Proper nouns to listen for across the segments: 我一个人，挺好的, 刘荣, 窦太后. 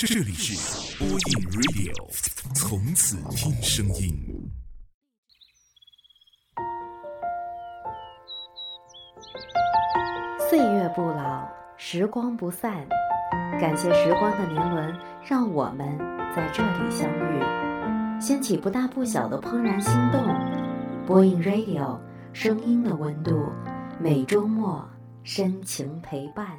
这里是播音 Radio， 从此听声音。岁月不老，时光不散，感谢时光的年轮，让我们在这里相遇，掀起不大不小的怦然心动。播音 Radio， 声音的温度，每周末深情陪伴。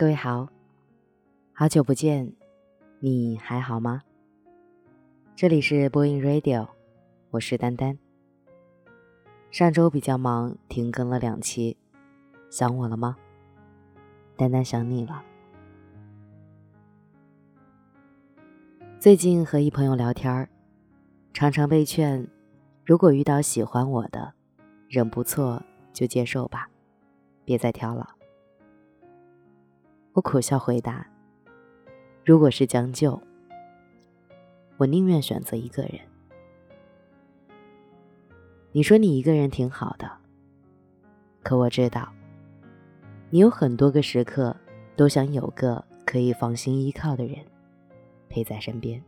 各位好，好久不见，你还好吗？这里是播音 Radio， 我是丹丹。上周比较忙，停更了2期，想我了吗？丹丹想你了。最近和一朋友聊天，常常被劝，如果遇到喜欢我的，人不错就接受吧，别再挑了。我苦笑回答，如果是将就，我宁愿选择一个人。你说你一个人挺好的，可我知道你有很多个时刻都想有个可以放心依靠的人陪在身边。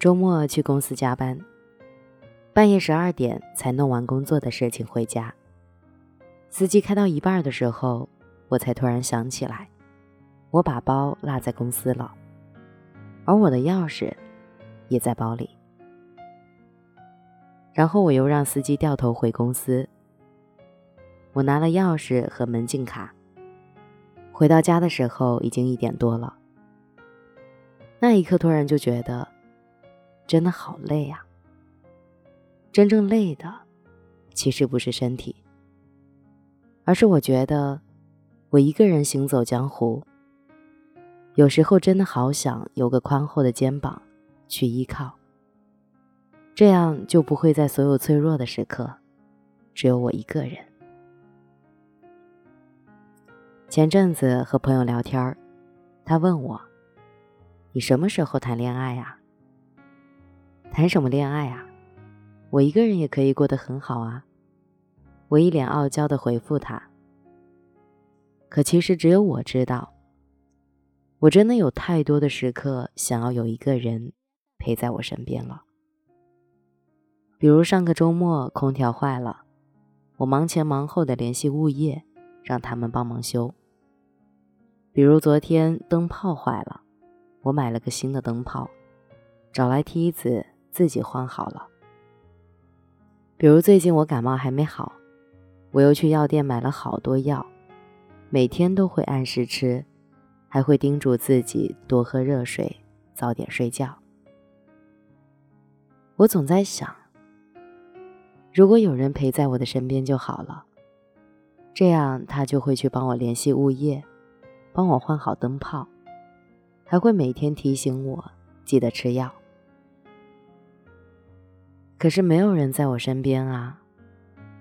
周末去公司加班，半夜12点才弄完工作的事情回家，司机开到一半的时候，我才突然想起来，我把包落在公司了，而我的钥匙也在包里。然后我又让司机掉头回公司，我拿了钥匙和门禁卡，回到家的时候已经1点多了。那一刻突然就觉得，真的好累啊。真正累的其实不是身体，而是我觉得我一个人行走江湖，有时候真的好想有个宽厚的肩膀去依靠，这样就不会在所有脆弱的时刻只有我一个人。前阵子和朋友聊天，他问我，你什么时候谈恋爱啊？谈什么恋爱啊？我一个人也可以过得很好啊。我一脸傲娇地回复他，可其实只有我知道，我真的有太多的时刻想要有一个人陪在我身边了。比如上个周末空调坏了，我忙前忙后地联系物业，让他们帮忙修。比如昨天灯泡坏了，我买了个新的灯泡，找来梯子自己换好了。比如最近我感冒还没好，我又去药店买了好多药，每天都会按时吃，还会叮嘱自己多喝热水，早点睡觉。我总在想，如果有人陪在我的身边就好了，这样他就会去帮我联系物业，帮我换好灯泡，还会每天提醒我记得吃药。可是没有人在我身边啊，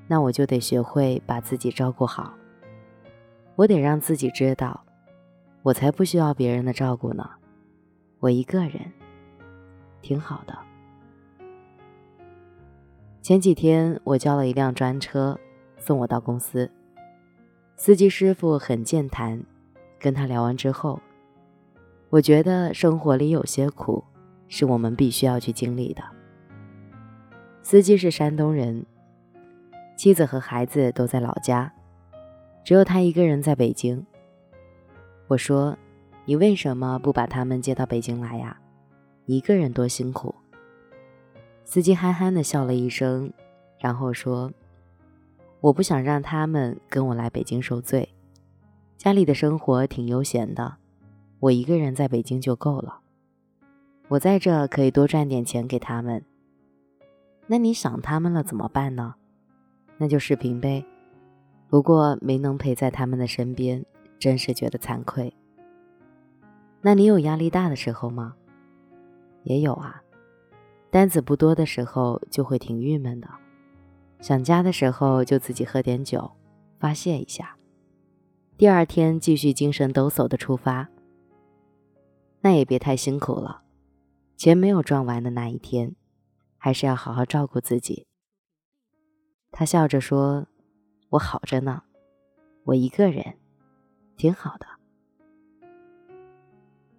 那我就得学会把自己照顾好。我得让自己知道，我才不需要别人的照顾呢，我一个人挺好的。前几天我叫了一辆专车送我到公司，司机师傅很健谈，跟他聊完之后，我觉得生活里有些苦是我们必须要去经历的。司机是山东人，妻子和孩子都在老家，只有他一个人在北京。我说，你为什么不把他们接到北京来呀？一个人多辛苦。司机憨憨地笑了一声，然后说，我不想让他们跟我来北京受罪，家里的生活挺悠闲的，我一个人在北京就够了，我在这可以多赚点钱给他们。那你想他们了怎么办呢？那就视频呗。不过没能陪在他们的身边，真是觉得惭愧。那你有压力大的时候吗？也有啊，单子不多的时候就会挺郁闷的，想家的时候就自己喝点酒发泄一下，第二天继续精神抖擞的出发。那也别太辛苦了，钱没有赚完的那一天，还是要好好照顾自己。他笑着说，我好着呢，我一个人挺好的。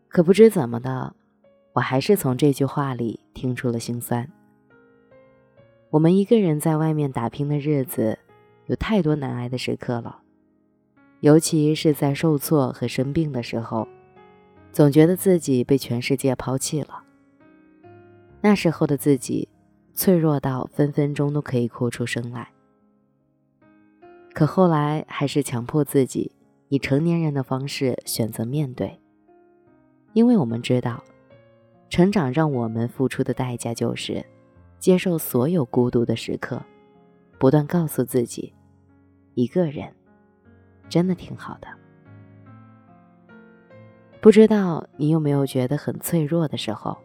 可不知怎么的，我还是从这句话里听出了心酸。我们一个人在外面打拼的日子，有太多难挨的时刻了，尤其是在受挫和生病的时候，总觉得自己被全世界抛弃了。那时候的自己脆弱到分分钟都可以哭出声来。可后来还是强迫自己以成年人的方式选择面对，因为我们知道，成长让我们付出的代价就是接受所有孤独的时刻，不断告诉自己，一个人真的挺好的。不知道你有没有觉得很脆弱的时候？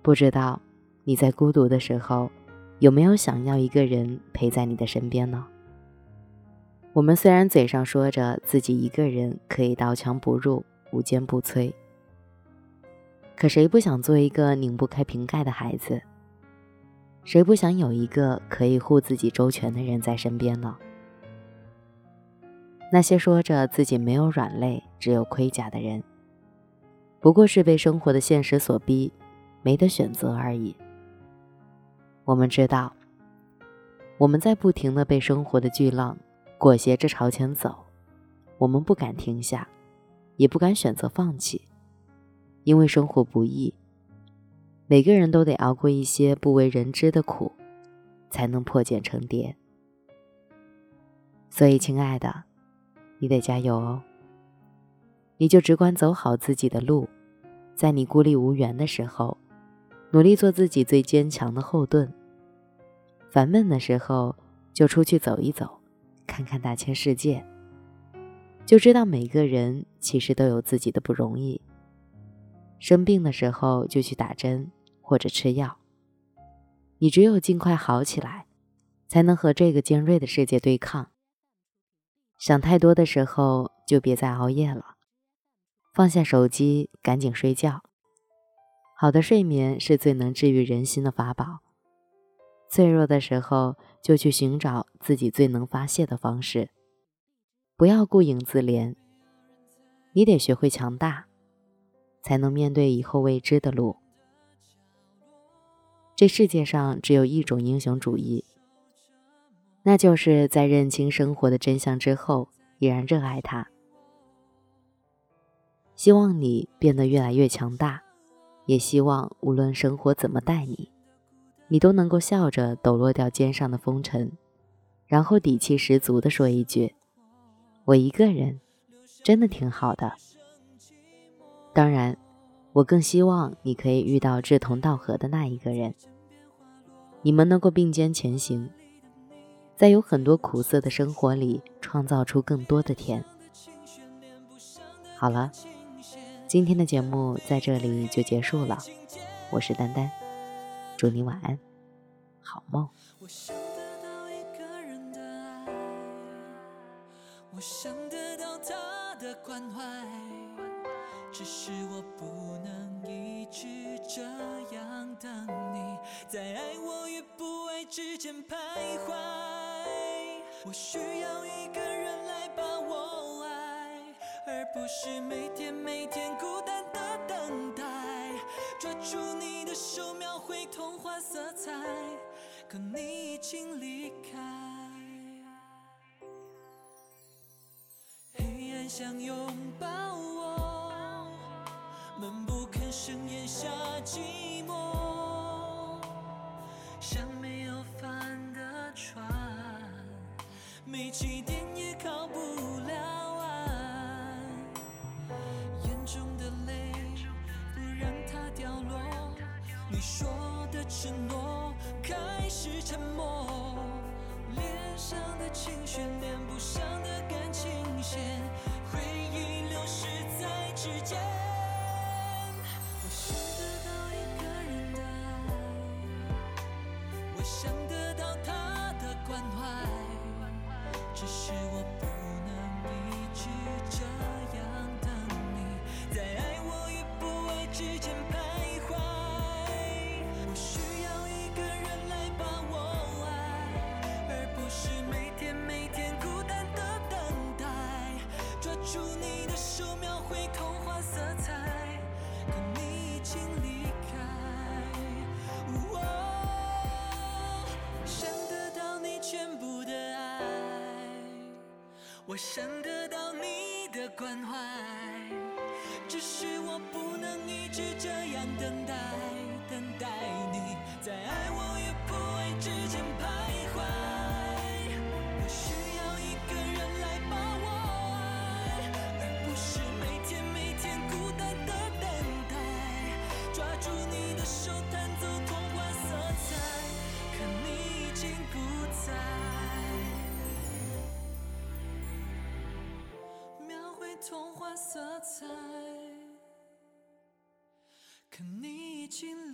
不知道你在孤独的时候，有没有想要一个人陪在你的身边呢？我们虽然嘴上说着自己一个人可以刀枪不入、无坚不摧，可谁不想做一个拧不开瓶盖的孩子？谁不想有一个可以护自己周全的人在身边呢？那些说着自己没有软肋，只有盔甲的人，不过是被生活的现实所逼，没得选择而已。我们知道，我们在不停地被生活的巨浪裹挟着朝前走，我们不敢停下，也不敢选择放弃，因为生活不易，每个人都得熬过一些不为人知的苦，才能破茧成蝶。所以亲爱的，你得加油哦，你就只管走好自己的路，在你孤立无援的时候，努力做自己最坚强的后盾。烦闷的时候就出去走一走，看看大千世界，就知道每个人其实都有自己的不容易。生病的时候就去打针或者吃药，你只有尽快好起来，才能和这个尖锐的世界对抗。想太多的时候就别再熬夜了，放下手机，赶紧睡觉。好的睡眠是最能治愈人心的法宝。脆弱的时候就去寻找自己最能发泄的方式，不要顾影自怜。你得学会强大，才能面对以后未知的路。这世界上只有一种英雄主义，那就是在认清生活的真相之后，依然热爱它。希望你变得越来越强大，也希望无论生活怎么待你，你都能够笑着抖落掉肩上的风尘，然后底气十足地说一句，我一个人真的挺好的。当然，我更希望你可以遇到志同道合的那一个人，你们能够并肩前行，在有很多苦涩的生活里创造出更多的甜。好了，今天的节目在这里就结束了，我是丹丹，祝你晚安，好梦。我想得到一个人的爱，我想得到他的关怀，只是我不能一直这样等你，在爱我与不爱之间徘徊。我需要一个人来把我爱，而不是每天每天孤单的等待。抓住你的手，描绘童话色彩，可你已经离开。黑暗想拥抱我，闷不吭声咽下寂寞，像没有帆的船，没起点也靠不了岸。眼中的泪让它掉落，你说的承诺开始沉默，脸上的情绪，连不上的感情线，回忆流失在指尖。我想得到一个人的爱，我想得到他的关怀，只是我不能一直这样等你，在爱我与不爱之间徘徊。手描绘童话色彩，可你已经离开，哦，想得到你全部的爱，我想得到你的关怀，只是我不能一直这样等待，等待你在爱我与不爱之间徘徊，童话色彩，可你已经